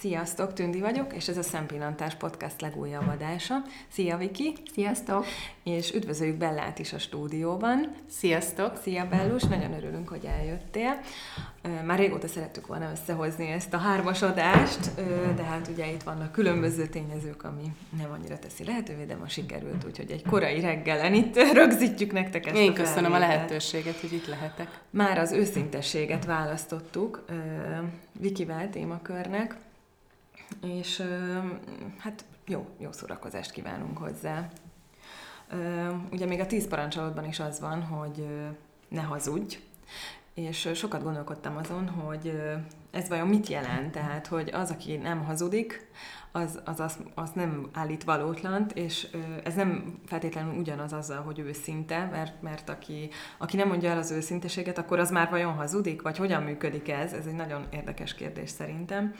Sziasztok, Tündi vagyok, és ez a Szempillantás Podcast legújabb adása. Szia, Viki! Sziasztok! És üdvözöljük Bellát is a stúdióban. Sziasztok! Szia, Bellus! Nagyon örülünk, hogy eljöttél. Már régóta szerettük volna összehozni ezt a 3-as adást, de hát ugye itt vannak különböző tényezők, ami nem annyira teszi lehetővé, de ma sikerült, úgyhogy egy korai reggelen itt rögzítjük nektek ezt. Én köszönöm a lehetőséget, hogy itt lehetek. Már az őszintességet választottuk Vikivel témakörnek, és hát jó szórakozást kívánunk hozzá. Ugye még a 10 parancsolatban is az van, hogy ne hazudj, és sokat gondolkodtam azon, hogy ez vajon mit jelent, tehát, hogy az, aki nem hazudik, az nem állít valótlant, és ez nem feltétlenül ugyanaz azzal, hogy őszinte, mert aki nem mondja el az őszinteséget, akkor az már vajon hazudik, vagy hogyan működik ez? Ez egy nagyon érdekes kérdés szerintem.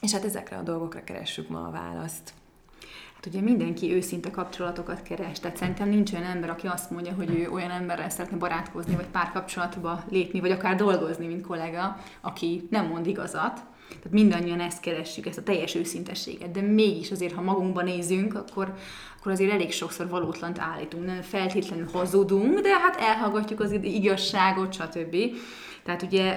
És hát ezekre a dolgokra keressük ma a választ. Ugye mindenki őszinte kapcsolatokat keres, tehát szerintem nincs olyan ember, aki azt mondja, hogy ő olyan emberrel szeretne barátkozni, vagy párkapcsolatba lépni, vagy akár dolgozni, mint kollega, aki nem mond igazat. Tehát mindannyian ezt keressük, ezt a teljes őszintességet, de mégis azért, ha magunkba nézünk, akkor azért elég sokszor valótlant állítunk, nem feltétlenül hazudunk, de hát elhallgatjuk az igazságot, stb. Tehát ugye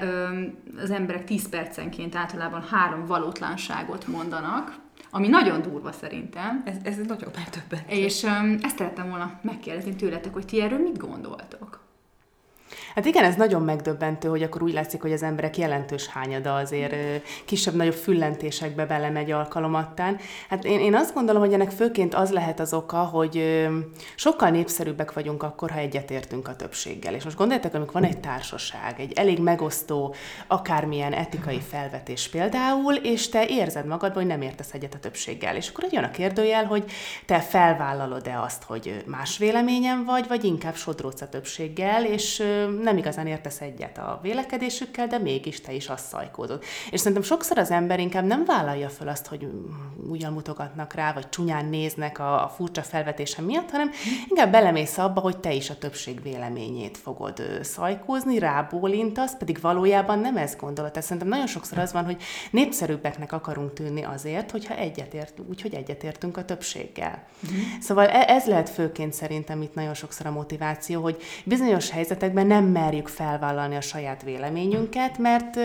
az emberek 10 percenként általában 3 valótlanságot mondanak, ami nagyon durva szerintem. Ez nagyon már többet. És ezt szerettem volna megkérdezni tőletek, hogy ti erről mit gondoltok? Hát igen, ez nagyon megdöbbentő, hogy akkor úgy látszik, hogy az emberek jelentős hányada azért kisebb-nagyobb füllentésekbe belemegy alkalomattán. Hát én azt gondolom, hogy ennek főként az lehet az oka, hogy sokkal népszerűbbek vagyunk akkor, ha egyetértünk a többséggel. És most gondoljátok, amikor van egy társaság, egy elég megosztó, akármilyen etikai felvetés például, és te érzed magadban, hogy nem értesz egyet a többséggel. És akkor jön a kérdőjel, hogy te felvállalod-e azt, hogy más véleményen vagy inkább sodródsz a többséggel, és nem igazán értesz egyet a vélekedésükkel, de mégis te is azt szajkódod. És szerintem sokszor az ember inkább nem vállalja fel azt, hogy ugyan mutogatnak rá, vagy csúnyán néznek a furcsa felvetésem miatt, hanem inkább belemész abba, hogy te is a többség véleményét fogod szajkózni, rábólintasz, pedig valójában nem ez gondolat. Tehát szerintem nagyon sokszor az van, hogy népszerűbbeknek akarunk tűnni azért, hogyha egyetértünk a többséggel. Szóval ez lehet főként szerintem itt nagyon sokszor a motiváció, hogy bizonyos helyzetekben nem merjük felvállalni a saját véleményünket, mert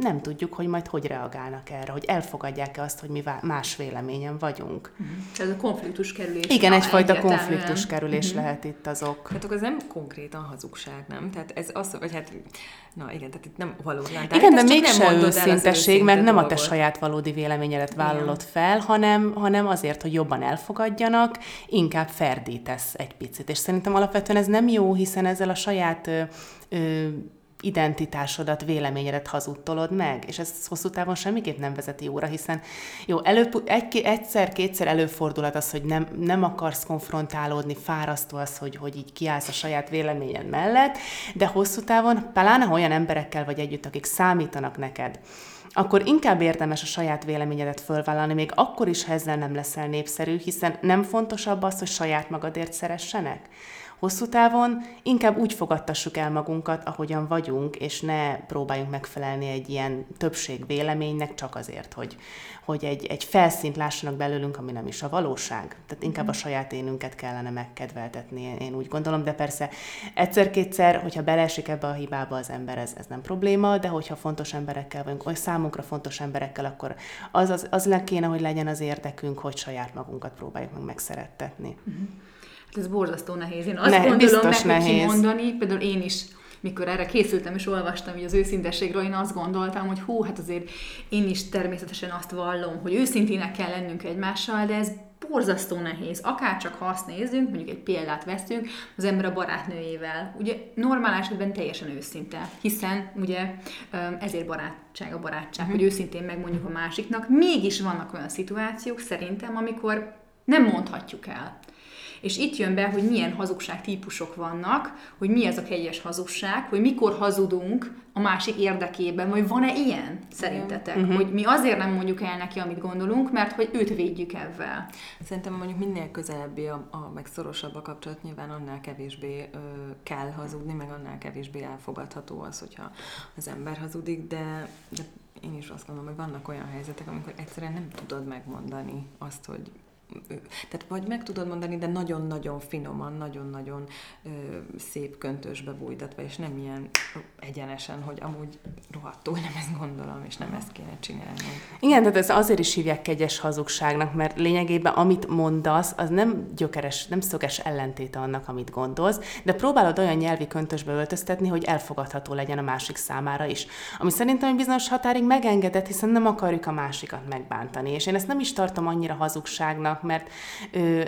nem tudjuk, hogy majd hogy reagálnak erre, hogy elfogadják-e azt, hogy mi más véleményen vagyunk. Ez a konfliktuskerülés. Igen, egyfajta konfliktuskerülés lehet itt az ok. Tehát ez nem konkrétan hazugság, nem? Tehát ez az, hogy hát, na igen, tehát itt nem valótlan. Igen, de mégsem őszintesség, mert nem a te saját valódi véleményedet vállalod fel, hanem azért, hogy jobban elfogadjanak, inkább ferdítesz egy picit. És szerintem alapvetően ez nem jó, hiszen ezzel a saját identitásodat, véleményedet hazudtolod meg, és ez hosszú távon semmiképp nem vezeti jóra, hiszen egyszer-kétszer előfordulhat az, hogy nem akarsz konfrontálódni, fárasztó az, hogy így kiállsz a saját véleményed mellett, de hosszú távon, pláne olyan emberekkel vagy együtt, akik számítanak neked, akkor inkább érdemes a saját véleményedet fölvállalni, még akkor is, ha ezzel nem leszel népszerű, hiszen nem fontosabb az, hogy saját magadért szeressenek. Hosszú távon inkább úgy fogadtassuk el magunkat, ahogyan vagyunk, és ne próbáljunk megfelelni egy ilyen többség véleménynek csak azért, hogy egy felszínt lássanak belőlünk, ami nem is a valóság. Tehát inkább a saját énünket kellene megkedveltetni, én úgy gondolom, de persze egyszer-kétszer, hogyha beleesik ebbe a hibába az ember, ez nem probléma, de hogyha fontos emberekkel vagyunk, vagy számunkra fontos emberekkel, akkor az kéne, hogy legyen az érdekünk, hogy saját magunkat próbáljuk meg megszerettetni. Ez borzasztó nehéz. Én azt gondolom, meg kell kimondani, például én is, mikor erre készültem és olvastam így az őszintességről, én azt gondoltam, hogy hát azért én is természetesen azt vallom, hogy őszintének kell lennünk egymással, de ez borzasztó nehéz. Akárcsak ha azt nézzünk, mondjuk egy példát veszünk, az ember a barátnőjével. Ugye normál esetben teljesen őszinte, hiszen ugye ezért barátság a barátság, hogy őszintén megmondjuk a másiknak. Mégis vannak olyan szituációk szerintem, amikor nem mondhatjuk el. És itt jön be, hogy milyen hazugságtípusok vannak, hogy mi ez a kegyes hazugság, hogy mikor hazudunk a másik érdekében, vagy van-e ilyen szerintetek? Uh-huh. Hogy mi azért nem mondjuk el neki, amit gondolunk, mert hogy őt védjük ebben. Szerintem mondjuk minél közelebbi, meg szorosabb a kapcsolat, nyilván annál kevésbé kell hazudni, meg annál kevésbé elfogadható az, hogyha az ember hazudik, de én is azt gondolom, hogy vannak olyan helyzetek, amikor egyszerűen nem tudod megmondani azt, hogy... Tehát vagy meg tudod mondani, de nagyon-nagyon finoman, nagyon-nagyon szép köntösbe bújtatva, és nem ilyen egyenesen, hogy amúgy rohadtul nem ezt gondolom, és nem ezt kéne csinálni. Igen, tehát ez azért is hívják kegyes hazugságnak, mert lényegében amit mondasz, az nem gyökeres, nem szöges ellentéte annak, amit gondolsz, de próbálod olyan nyelvi köntösbe öltöztetni, hogy elfogadható legyen a másik számára is. Ami szerintem egy bizonyos határig megengedett, hiszen nem akarjuk a másikat megbántani, és én ezt nem is tartom annyira hazugságnak, mert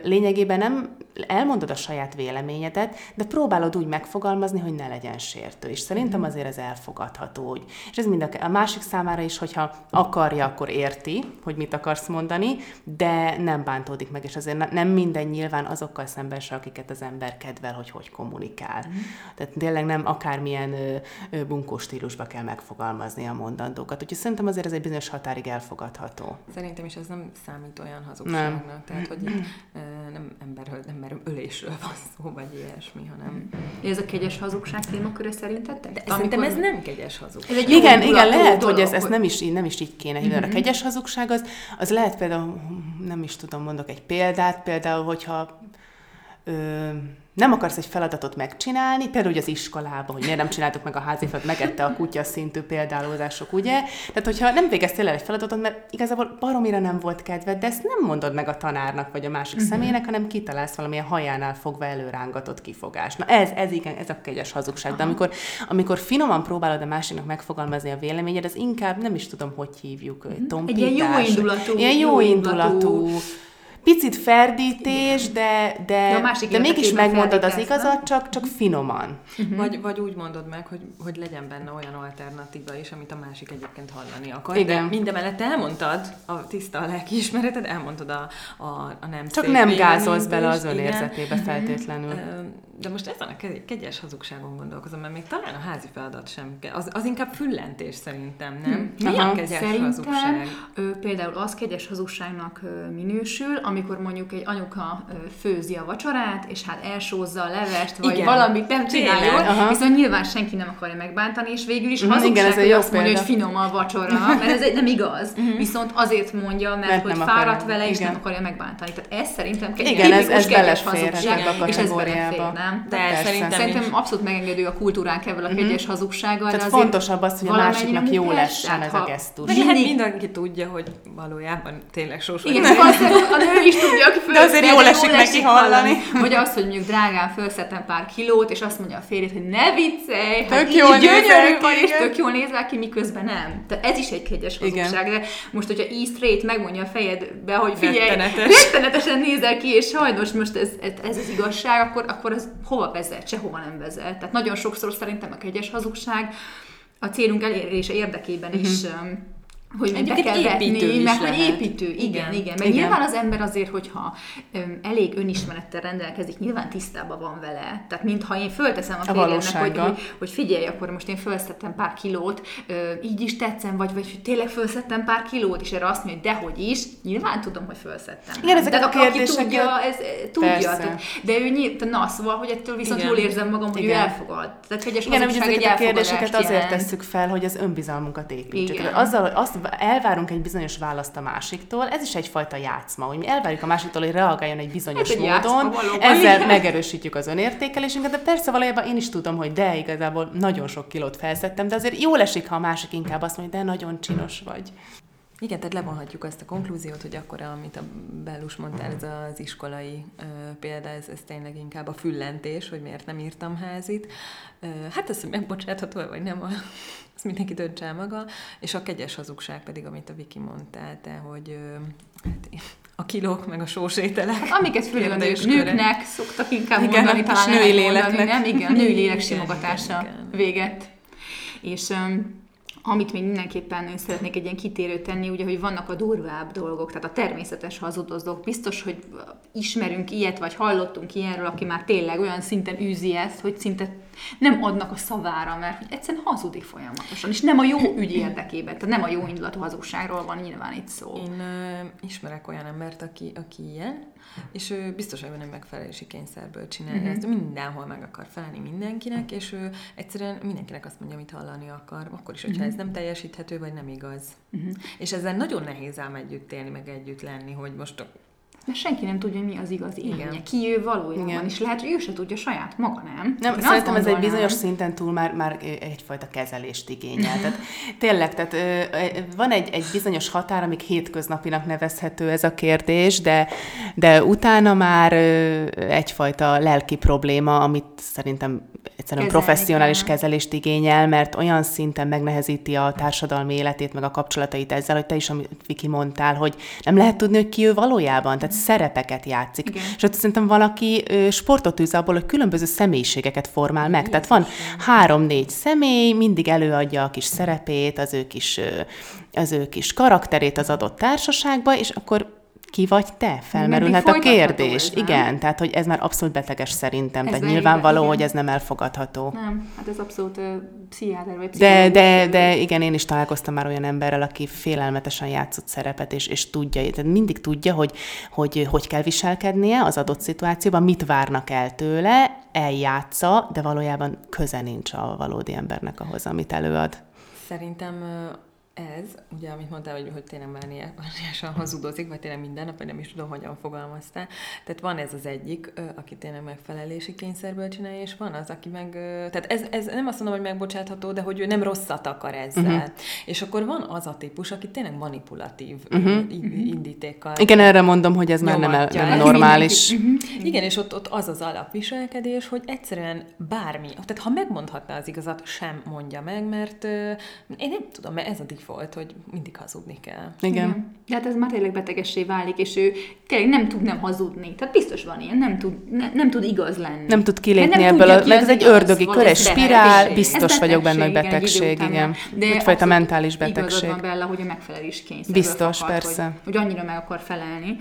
lényegében nem elmondod a saját véleményedet, de próbálod úgy megfogalmazni, hogy ne legyen sértő. És szerintem azért ez elfogadható. Úgy. És ez mind a másik számára is, hogyha akarja, akkor érti, hogy mit akarsz mondani, de nem bántódik meg, és azért nem minden nyilván azokkal szemben se, akiket az ember kedvel, hogy kommunikál. Mm. Tehát tényleg nem akármilyen bunkó stílusba kell megfogalmazni a mondandókat. Úgyhogy szerintem azért ez egy bizonyos határig elfogadható. Szerintem is ez nem számít olyan hazugságnak. Tehát, hogy itt nem emberről, nem merem ölésről van szó, vagy ilyesmi, hanem... Ez a kegyes hazugság témakörre szerintetek? De szerintem ez nem kegyes hazugság. Ez igen, lehet, dolog, hogy ez nem is így kéne hívni. A kegyes hazugság az lehet például, nem is tudom, mondok egy példát, például, hogyha... nem akarsz egy feladatot megcsinálni, például az iskolában, hogy miért nem csináltuk meg a házifőt, megette a kutya szintű példálózások, ugye? Tehát, hogyha nem végeztél el egy feladatot, mert igazából baromira nem volt kedved, de ezt nem mondod meg a tanárnak, vagy a másik személynek, hanem kitalálsz valamilyen hajánál fogva előrángatott kifogást. Na ez igen, ez a kegyes hazugság. De amikor finoman próbálod a másiknak megfogalmazni a véleményed, az inkább nem is tudom, hogy hívjuk, tompítás. Egy ilyen jóindulatú. Picit ferdítés, de mégis megmondod az igazat, csak finoman. Vagy úgy mondod meg, hogy legyen benne olyan alternatíva is, amit a másik egyébként hallani akar. Igen. De mindemellett elmondtad, a tiszta lelkiismereted, elmondtad a nem csak szép. Csak nem gázolsz bele az önérzetébe feltétlenül. De most ezen a kegyes hazugságon gondolkozom, mert még talán a házi feladat sem kell. Az inkább füllentés szerintem, nem? Mi a kegyes hazugság? Például az kegyes hazugságnak minősül, amikor mondjuk egy anyuka főzi a vacsorát, és hát elsózza a levest, vagy igen, valamit nem csináljon, viszont nyilván senki nem akarja megbántani, és végül is hazugság, hogy azt mondja, hogy finom a vacsora, mert ez nem igaz, viszont azért mondja, mert hogy fáradt vele, és nem akarja megbántani. Tehát ez szerintem tipikus kegyes hazugság, és ez belefér, nem? De szerintem abszolút megengedő a kultúránk ebből a kegyes hazugsággal. Tehát fontosabb az, hogy a másiknak jó lessen ez a gesztus. Mindenki tudja, hogy valójában tényleg sósolja. Ő is tudja, aki fölszed, de azért jól esik neki hallani. Vagy azt, hogy mondjuk drágán fölszedtem pár kilót, és azt mondja a férjed, hogy ne viccelj, hát így gyönyörű vagy, és tök jól nézel ki, miközben nem. Tehát ez is egy kegyes hazugság, de most, hogyha straight megmondja a fejedbe, hogy figyelj, rettenetesen nézel ki, és sajnos most ez az igazság, akkor ez hova vezet? Sehova nem vezet. Tehát nagyon sokszor szerintem a kegyes hazugság a célunk elérése érdekében is... hogy meg be kell vetni, mert hogy építő, igen. Mert nyilván az ember azért, hogyha elég önismerettel rendelkezik, nyilván tisztában van vele. Tehát mintha én fölteszem a férjemnek, hogy figyelj, akkor most én felszettem pár kilót, így is tetszem, vagy tényleg felszettem pár kilót, és erre azt mondja, hogy dehogy is, nyilván tudom, hogy felszettem. Igen, tehát aki tudja, ez tudja. De ő szóval, hogy ettől viszont jól érzem magam, hogy ő elfogad. Tehát hogy a kérdéseket azért tesszük fel, hogy az önbizalmunkat építsük. Azzal elvárunk egy bizonyos választ a másiktól, ez is egyfajta játszma, hogy mi elvárjuk a másiktól, hogy reagáljon egy bizonyos módon, ezzel megerősítjük az önértékelésünket, de persze valójában én is tudom, hogy de igazából nagyon sok kilót felszettem, de azért jól esik, ha a másik inkább azt mondja, de nagyon csinos vagy. Igen, tehát levonhatjuk azt a konklúziót, hogy akkor, amit a Bellus mondtál, ez az iskolai példa, ez tényleg inkább a füllentés, hogy miért nem írtam házit. Hát ez megbocsátható, vagy nem, ezt mindenki döntse el maga. És a kegyes hazugság pedig, amit a Viki mondtál, te, hogy a kilók, meg a sósételek. Amiket főleg a nőknek szoktak inkább mondani, talán női léleknek. Igen, női lélek simogatása véget. És... Amit még mindenképpen én szeretnék egy ilyen kitérőt tenni, ugye, hogy vannak a durvább dolgok, tehát a természetes hazudozók. Biztos, hogy ismerünk ilyet, vagy hallottunk ilyenről, aki már tényleg olyan szinten űzi ezt, hogy szinte nem adnak a szavára, mert egyszerűen hazudik folyamatosan, és nem a jó ügy érdekében, tehát nem a jó indulatú hazugságról van nyilván itt szó. Én ismerek olyan embert, aki ilyen, és ő biztos, hogy nem megfelelési kényszerből csinálja ezt, mindenhol meg akar felelni mindenkinek, és ő egyszerűen mindenkinek azt mondja, amit hallani akar, akkor is, hogyha ez nem teljesíthető, vagy nem igaz. És ezzel nagyon nehéz ám együtt élni, meg együtt lenni, hogy most... Mert senki nem tudja, mi az igaz élménye, ki ő valójában, és lehet, hogy ő se tudja saját maga, nem? Nem, szerintem ez egy bizonyos szinten túl már egyfajta kezelést igényel. Tehát, tényleg, tehát van egy bizonyos határ, amíg hétköznapinak nevezhető ez a kérdés, de utána már egyfajta lelki probléma, amit szerintem egyszerűen professzionális kezelést igényel, mert olyan szinten megnehezíti a társadalmi életét, meg a kapcsolatait ezzel, hogy te is, amit Viki mondtál, hogy nem lehet tudni, hogy ki ő valójában, tehát szerepeket játszik. Igen. És ott szerintem valaki sportot űz abból, hogy különböző személyiségeket formál meg. Igen. Tehát van 3-4 személy, mindig előadja a kis szerepét, az ő kis karakterét az adott társaságba, és akkor ki vagy te? Felmerülhet a kérdés. Igen, tehát hogy ez már abszolút beteges szerintem, tehát nyilvánvaló, hogy ez nem elfogadható. Nem, hát ez abszolút pszichiáter vagy pszichiáter. De igen, én is találkoztam már olyan emberrel, aki félelmetesen játszott szerepet, és tudja, tehát mindig tudja, hogy kell viselkednie az adott szituációban, mit várnak el tőle, eljátsza, de valójában köze nincs a valódi embernek ahhoz, amit előad. Szerintem... Ez, ugye, amit mondtál, hogy tényleg mániásan hazudozik, vagy tényleg minden nap, vagy nem is tudom, hogyan fogalmaztál. Tehát van ez az egyik, aki tényleg megfelelési kényszerből csinálja, és van az, aki meg... Tehát ez nem azt mondom, hogy megbocsátható, de hogy ő nem rosszat akar ezzel. És akkor van az a típus, aki tényleg manipulatív indítékkal... Igen, erre mondom, hogy ez nyomatja. Már nem normális. Igen, és ott az az alapviselkedés, hogy egyszerűen bármi... Tehát ha megmondhatna az igazat, sem mondja meg, mert én nem tudom, mert ez addig volt, hogy mindig hazudni kell. Igen. De hát ez már tényleg betegessé válik, és ő tényleg nem tud nem hazudni. Tehát biztos van ilyen, nem tud igaz lenni. Nem tud kilépni ebből, ez egy ördögi kör, egy spirál, biztos vagyok benne, hogy betegség, igen. Egyfajta mentális betegség. Igazad van, Bella, hogy a megfelelés kényszerből biztos, fakad, persze. Hogy annyira meg akar felelni.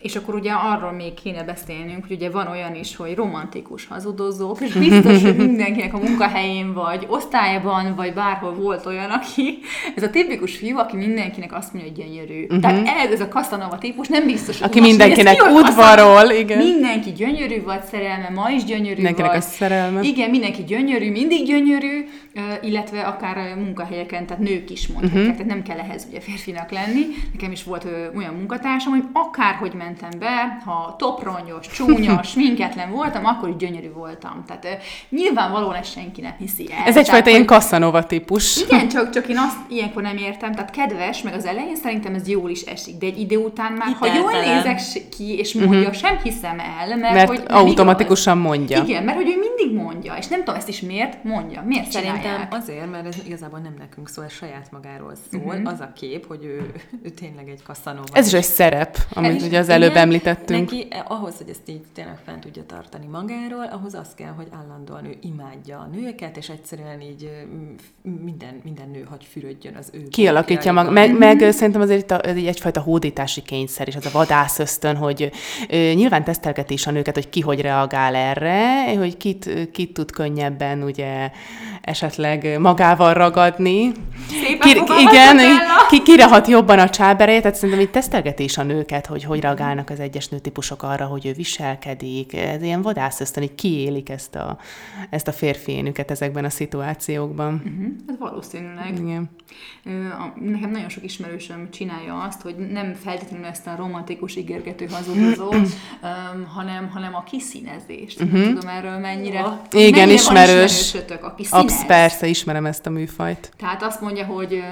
És akkor ugye arról még kéne beszélnünk, hogy ugye van olyan is, hogy romantikus hazudozók, és biztos, hogy mindenkinek a munkahelyén vagy osztályban, vagy bárhol volt olyan, aki ez a tipikus fiú, aki mindenkinek azt mondja, hogy gyönyörű. Tehát ez a Casanova típus, nem biztos, hogy aki mindenkinek udvarol, igen. Mindenki gyönyörű vagy szerelme, ma is gyönyörű mindenkinek vagy. Mindenkinek a szerelme. Igen, mindenki gyönyörű, mindig gyönyörű, illetve akár a munkahelyeken, tehát nők is mondhatják, tehát nem kell ehhez ugye férfinak lenni. Nekem is volt olyan munkatársam, hogy akárhogy mentem be, ha topronyos, csúnyos, minketlen voltam, akkor gyönyörű voltam. Tehát nyilvánvalóan ez senki nem hiszi el. Ez egyfajta ilyen Casanova típus. Igen, csak én azt ilyenkor nem értem. Tehát kedves, meg az elején szerintem ez jól is esik, de egy idő után már, ha jól nézek ki, és mondja, sem hiszem el, mert hogy automatikusan mondja. Igen, mert hogy ő mindig mondja, és nem tudom ezt is miért mondja. Miért szerintem azért, mert ez igazából nem nekünk szól, ez saját magáról szól. Az a kép, hogy ő tényleg egy Casanova. Ez is egy szerep, amit ugye az előbb említettünk. Neki ahhoz, hogy ezt így tényleg fent tudja tartani magáról, ahhoz az kell, hogy állandóan ő imádja a nőket, és egyszerűen így minden nő hagy fürödjön az ő. Kialakítja magát. Meg szerintem azért egyfajta hódítási kényszer is, az a vadász ösztön, hogy nyilván tesztelgeti is a nőket, hogy ki hogy reagál erre, hogy kit tud könnyebben ugye esetleg magával ragadni. Kire hat jobban a csábereje, tehát szerintem így tesztelgeti is a nőket, hogy reagálnak az egyes nőtípusok arra, hogy ő viselkedik. Ez ilyen vadászösztön, így kiélik ezt a férfiénüket ezekben a szituációkban. Hát valószínűleg. Igen. Nekem nagyon sok ismerősöm csinálja azt, hogy nem feltétlenül ezt a romantikus, ígérgető hazudozót, hanem a kiszínezést. Nem tudom erről mennyire ismerős. Ismerősötök, aki színez. Persze, ismerem ezt a műfajt. Tehát azt mondja, hogy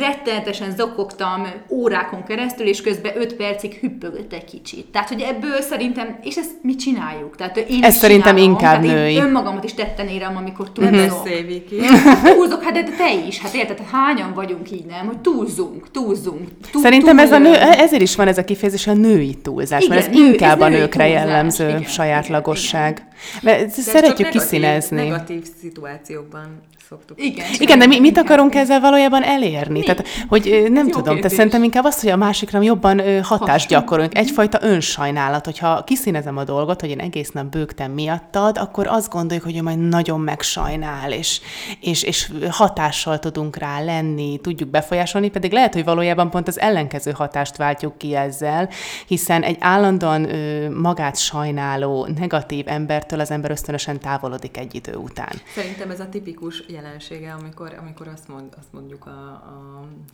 rettenetesen zokogtam órákon keresztül, és közben 5 percig hüppögött egy kicsit. Tehát, hogy ebből szerintem, és ezt mi csináljuk? Tehát én ez szerintem inkább női. Én önmagamat is tetten érem, amikor túlzok. Túlzok, hát de te is. Hát érted, hányan vagyunk így, nem? Hogy túlzunk. Szerintem ezért is van ez a kifejezés, a női túlzás, mert ez inkább a nőkre jellemző sajátlagosság. Mert szeretjük kiszínezni. Negatív szituációkban szoktuk. Igen, de mit akarunk ezzel valójában elérni? Tehát, hogy nem tudom, tehát szerintem inkább az, hogy a másikra jobban hatást gyakorolunk. Egyfajta önsajnálat, hogyha kiszínezem a dolgot, hogy én egész nap bőgtem miattad, akkor azt gondoljuk, hogy ő majd nagyon megsajnál, és hatással tudunk rá lenni, tudjuk befolyásolni, pedig lehet, hogy valójában pont az ellenkező hatást váltjuk ki ezzel, hiszen egy állandóan magát sajnáló, negatív embertől az ember ösztönösen távolodik egy idő után. Szerintem ez a tipikus jelensége, amikor azt mondjuk a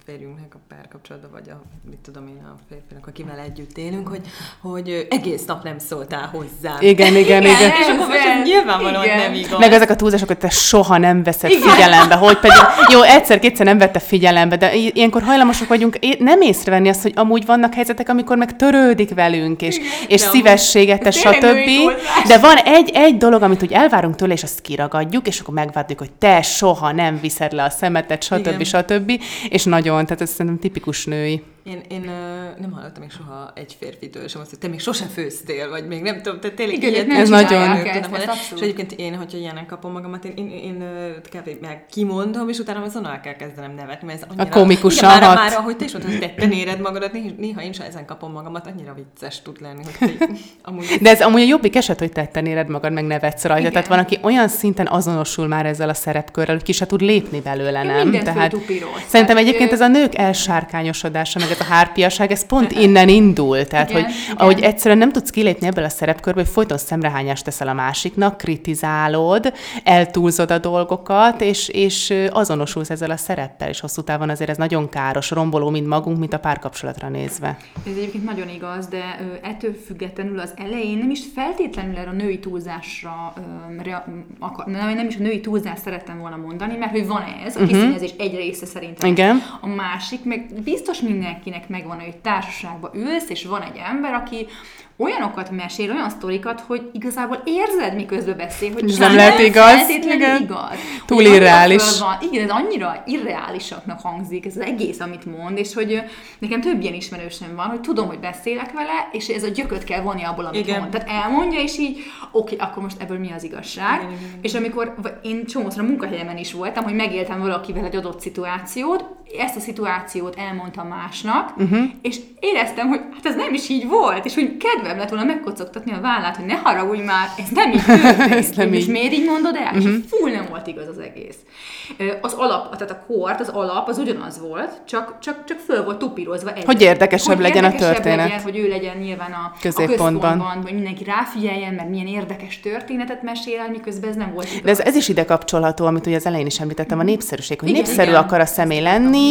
férjünknek a párkapcsolatban, vagy a, mit tudom én, a férfinak, akivel együtt élünk, hogy egész nap nem szóltál hozzá. Igen. És akkor nyilvánvalóan nem igaz. Meg ezek a túlzások, hogy te soha nem veszed figyelembe, hogy pedig jó, egyszer-kétszer nem vette figyelembe, de ilyenkor hajlamosak vagyunk nem észrevenni azt, hogy amúgy vannak helyzetek, amikor meg törődik velünk, és szívességet, stb. De van egy dolog, amit úgy elvárunk tőle, és azt kiragadjuk, és akkor megvárjuk, hogy te soha nem viszed le a szemetet, stb. És nagyon, tehát ez szerintem tipikus női. Én nem hallottam még soha egy férfitől sem azt, hogy te még sose főztél, vagy még nem tudom, tehát tényleg ilyet nem csinálják ezt. És egyébként én, hogyha ilyenek kapom magamat, én kb. Meg kimondom, és utána azonnal el kell kezdenem nevetni, mert ez annyira... A komikusan hat. Igen, már ahogy te is mondtad, hogy tetten éred magadat, néha én sem ezen kapom magamat, annyira vicces tud lenni, hogy te, amúgy... De ez amúgy a jobbik eset, hogy tetten éred magad, meg nevetsz rajta. Igen. Tehát van, aki olyan szinten azonosul már ezzel a szerepkörrel, hogy ki se tud lépni belőle, nem? Tehát szerintem egyébként ez a nők elsárkányosodása, meg ez a hárpiaság, ez pont innen indul. Tehát, igen. Ahogy egyszerűen nem tudsz kilépni ebből a szerepkörből, hogy folyton szemrehányást teszel a másiknak, kritizálod, eltúlzod a dolgokat, és azonosulsz ezzel a szereppel, és hosszú távon azért ez nagyon káros, romboló mind magunk, mint a párkapcsolatra nézve. Ez egyébként nagyon igaz, de ettől függetlenül az elején nem is feltétlenül erre a női túlzásra nem is a női túlzást szerettem volna mondani, mert hogy van ez, a kiszínezés egy része szerintem. Igen. A másik, meg biztos mindenkinek megvan, hogy társaságba ülsz, és van egy ember, aki olyanokat mesél, olyan sztorikat, hogy igazából érzed, miközben beszél, hogy ez nem lehet igaz. Igen. Túl irreális. Igen, ez annyira irreálisaknak hangzik, ez az egész, amit mond, és hogy nekem több ilyen ismerősöm van, hogy tudom, hogy beszélek vele, és ez a gyököt kell vonni abból, amit mond. Tehát elmondja, és így, oké, akkor most ebből mi az igazság. Igen. És amikor én csomószor a munkahelyemen is voltam, hogy megéltem valakivel egy adott szituációt, ezt a szituációt elmondtam másnak, és éreztem, hogy hát ez nem is így volt, és hogy kedvem lett volna megkocogtatni a vállát, hogy ne haragudj már, ez nem így történt, és miért így mondod el? És fúl nem volt igaz az egész. Az alap, tehát a kort, az alap, az ugyanaz volt, csak föl volt tupírozva egy. Hogy érdekesebb legyen a történet. Legyen, hogy ő legyen nyilván a központban, hogy mindenki ráfigyeljen, mert milyen érdekes történetet mesél, miközben ez nem volt igaz. De ez is ide kapcsolható, amit ugye az elején is említettem, a népszerűség, hogy népszerű akar a személy lenni,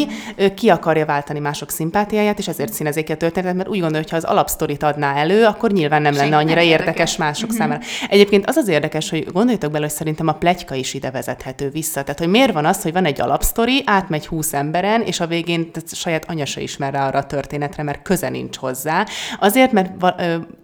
ki akarja váltani mások szimpátiáját, és ezért színezik a történetet, mert úgy gondolja, hogy ha az alapsztorit adná elő, akkor nyilván nem lenne annyira érdekes mások számára. Egyébként az érdekes, hogy gondoljatok bele, hogy szerintem a pletyka is ide vezethető vissza. Tehát, hogy miért van az, hogy van egy alapsztori, átmegy 20 emberen, és a végén saját anya se ismer rá arra a történetre, mert köze nincs hozzá. Azért, mert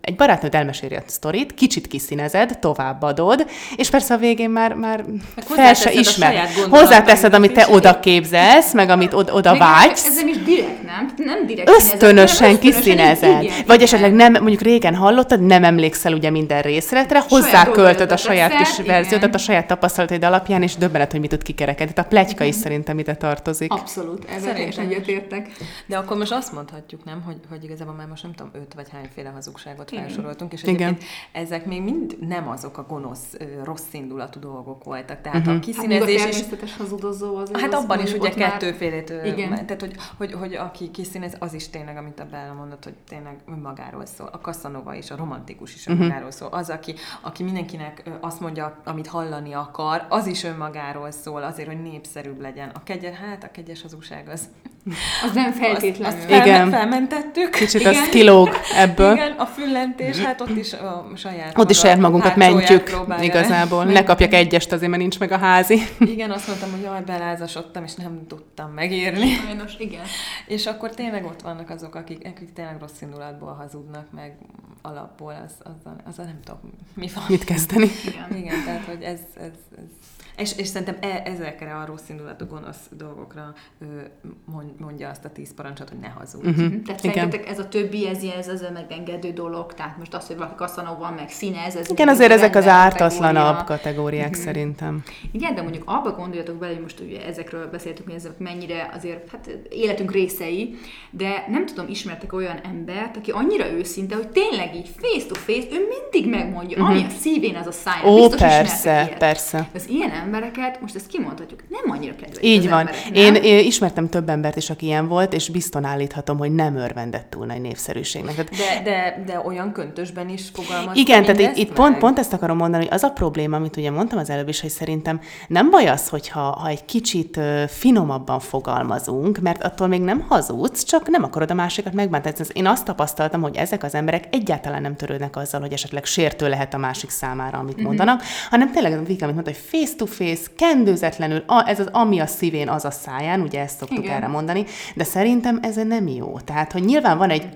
egy barátnőd elmeséli a sztorit, kicsit kiszínezed, továbbadod, és persze a végén már fel se ismer. Hozzáteszed, amit te oda képzelsz, meg amit oda vágysz. Ez nem is direkt, nem direkt. Ösztönösen kiszínezed. Vagy esetleg nem, mondjuk régen hallottad, nem emlékszel ugye minden részletre, hozzáköltöd a saját kis verziódat, a saját tapasztalataid alapján, és döbbenet, hogy mit tud kikerekedni. A pletyka is szerintem ide tartozik. Abszolút, ezzel én is egyetértek. De akkor most azt mondhatjuk, nem, hogy igazából már most nem tudom, 5 vagy hányféle hazugságot felsoroltunk, és egyébként ezek még mind nem azok a gonosz, rossz indulatú dolgok voltak. Tehát a kiszínezés is... Hát abban is ugye kettőfélét... Tehát, hogy aki kiszínez, az is tényleg, amit a Bella mondott, hogy tényleg magáról szól. A Casanova is, a romantikus is önmagáról szól. Az, aki mindenkinek azt mondja, amit hallani akar, az is önmagáról szól, azért, hogy népszerűbb legyen. A kegyes hazugság az... Az nem feltétlenül. Azt felmentettük. Kicsit az kilóg ebből. Igen, a füllentés, hát ott is a saját magunkat mentjük igazából. Ne kapjak egyest azért, mert nincs meg a házi. Igen, azt mondtam, hogy jaj, belázasodtam, és nem tudtam megírni. Sajnos, igen. És akkor tényleg ott vannak azok, akik tényleg rossz indulatból hazudnak, meg alapból, az a nem tudom, mi van. Mit kezdeni. Igen, tehát, hogy ez és szerintem ezekre a rossz indulatú, gonosz dolgokra mondja azt a 10 parancsot, hogy ne hazudj. Uh-huh. Tehát szerintetek ez a többi, ez a megengedő dolog, tehát most az, hogy valaki kaszanóval meg színez, ez... Igen, azért ezek az ártatlanabb kategóriák uh-huh. szerintem. Igen, de mondjuk abba gondoljatok bele, hogy most ugye ezekről beszéltünk, hogy ezek mennyire azért, hát életünk részei, de nem tudom, ismertek olyan embert, aki annyira őszinte, hogy tényleg így face to face, ő mindig megmondja, uh-huh. ami a szívén, az a száján. Ó, persze. Az ilyen embereket, most ezt kimondhatjuk, nem annyira kedvelik. Így van. Emberek, én ismertem több embert is, aki ilyen volt, és bizton állíthatom, hogy nem örvendett túl nagy népszerűségnek. De olyan köntösben is fogalmaztam. Igen, tehát itt pont ezt akarom mondani, hogy az a probléma, amit ugye mondtam az előbb is, hogy szerintem nem baj az, hogyha egy kicsit finomabban fogalmazunk, mert attól még nem hazudsz, csak nem akarod a másikat megbántani. Én azt tapasztaltam, hogy ezek az emberek egyáltalán nem törődnek azzal, hogy esetleg sértő lehet a másik számára, amit mm-hmm. mondanak, hanem tényleg, amit mondta, hogy face to face, kendőzetlenül, ez az, ami a szívén, az a száján, ugye ezt szoktuk igen. erre mondani, de szerintem ez nem jó. Tehát, hogy nyilván van egy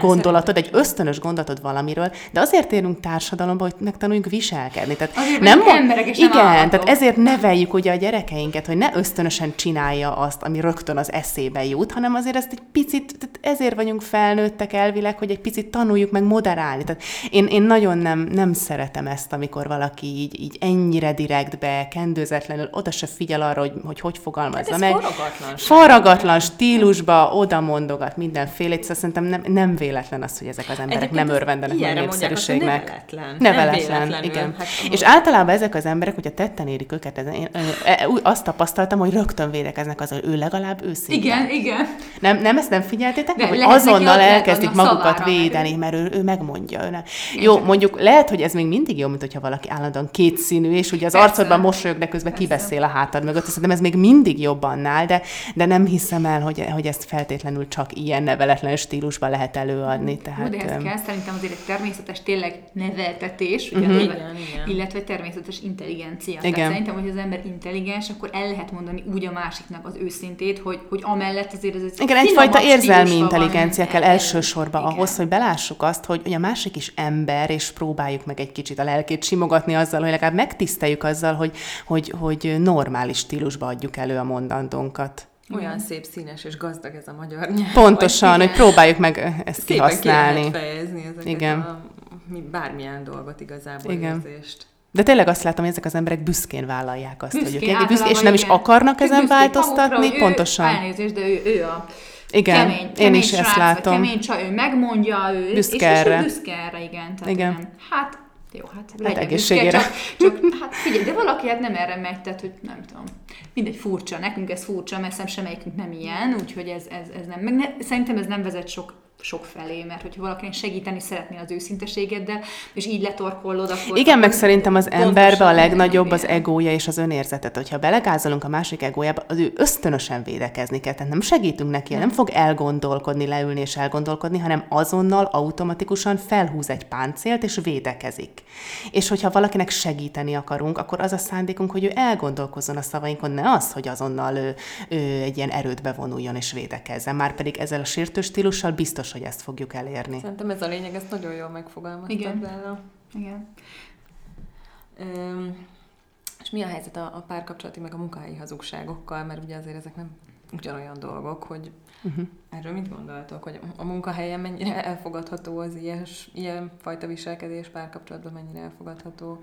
gondolatod, szerintem. Egy ösztönös gondolatod valamiről, de azért érünk társadalomba, hogy megtanuljunk viselkedni. Tehát azért nem emberek is igen, nem tehát ezért neveljük ugye a gyerekeinket, hogy ne ösztönösen csinálja azt, ami rögtön az eszébe jut, hanem azért ezt egy picit, ezért vagyunk felnőttek elvileg, hogy egy picit tanuljuk meg moderálni. Tehát én nagyon nem szeretem ezt, amikor valaki így ennyire direktbe, kendőzetlenül, oda se figyel arra, hogy fogalmazza hát meg. Faragatlan stílusba, oda mondogat mindenfélét, szóval szerintem nem véletlen az, hogy ezek az emberek nem örvendenek meg népszerűségnek. Neveletlen, igen. Hát, és általában ezek az emberek, hogyha tetten érik őket, én azt tapasztaltam, hogy rögtön védekeznek azzal, hogy ő legalább őszintén. Igen. Nem ezt nem figyeltétek? De, hogy azonnal elkezdik magukat védeni, mert ő megmondja. Jó, mondjuk lehet, hogy ez még mindig jó, mint hogyha valaki állandóan kétszínű, és ugye az arcodban mosolyog, de közben kibeszél a hátad mögött. Szerintem ez még mindig jobb annál, de nem hiszem el, hogy ezt feltétlenül csak ilyen neveletlen stílusban lehet előadni. Tehát, de ez kell, szerintem azért egy természetes tényleg neveltetés, ugye, uh-huh. igen. illetve természetes intelligencia. Igen. Tehát szerintem, hogy az ember intelligens, akkor el lehet mondani úgy a másiknak az őszintét, hogy amellett azért ez egy igen, egyfajta érzelmi intelligencia kell elsősorban igen. ahhoz, hogy belássuk azt, hogy a másik is ember, és próbáljuk meg egy kicsit a lelkét simogatni azzal, hogy legalább megtiszteljük azzal, hogy normális stílusba adjuk elő a mondandónkat. Olyan szép, színes és gazdag ez a magyar nyelv. Pontosan, hogy próbáljuk meg ezt szépen kihasználni. Szépen ki lehet fejezni ezeket igen. Bármilyen dolgot igazából igen. érzést. De tényleg azt látom, hogy ezek az emberek büszkén vállalják azt, hogy ők büszkén, és nem is akarnak ezen változtatni. Pontosan. Elnézést, de ő a... Igen, kemény én is srác, ezt látom. Kemény csaj, ő megmondja, ő büszke erre. Igen. Tehát igen. Nem. Hát, jó, legyen egészségére. Csak, figyelj, de valaki nem erre megy, tehát, hogy nem tudom. Mindegy, furcsa. Nekünk ez furcsa, mert szerintem semmelyikünk nem ilyen, úgyhogy ez nem. Szerintem ez nem vezet sok felé, mert hogyha valakinek segíteni szeretné az őszinteségeddel, és így letorkollod, akkor... Igen, meg szerintem az emberbe a legnagyobb az egója és az önérzetet. Hogyha belegázolunk a másik egójába, az ő ösztönösen védekezni kell, tehát nem segítünk neki, nem fog leülni és elgondolkodni, hanem azonnal automatikusan felhúz egy páncélt, és védekezik. És hogyha valakinek segíteni akarunk, akkor az a szándékunk, hogy ő elgondolkozzon a szavainkon, ne az, hogy azonnal ő egy ilyen erődbe vonuljon és védekezzen. Márpedig ezzel a sértő stílussal biztos, hogy ezt fogjuk elérni. Szerintem ez a lényeg, ezt nagyon jól megfogalmaztad. Igen. És mi a helyzet a párkapcsolati meg a munkahelyi hazugságokkal? Mert ugye azért ezek nem ugyanolyan dolgok, hogy uh-huh. erről mit gondoltok, hogy a munkahelyen mennyire elfogadható az ilyen fajta viselkedés, párkapcsolatban mennyire elfogadható?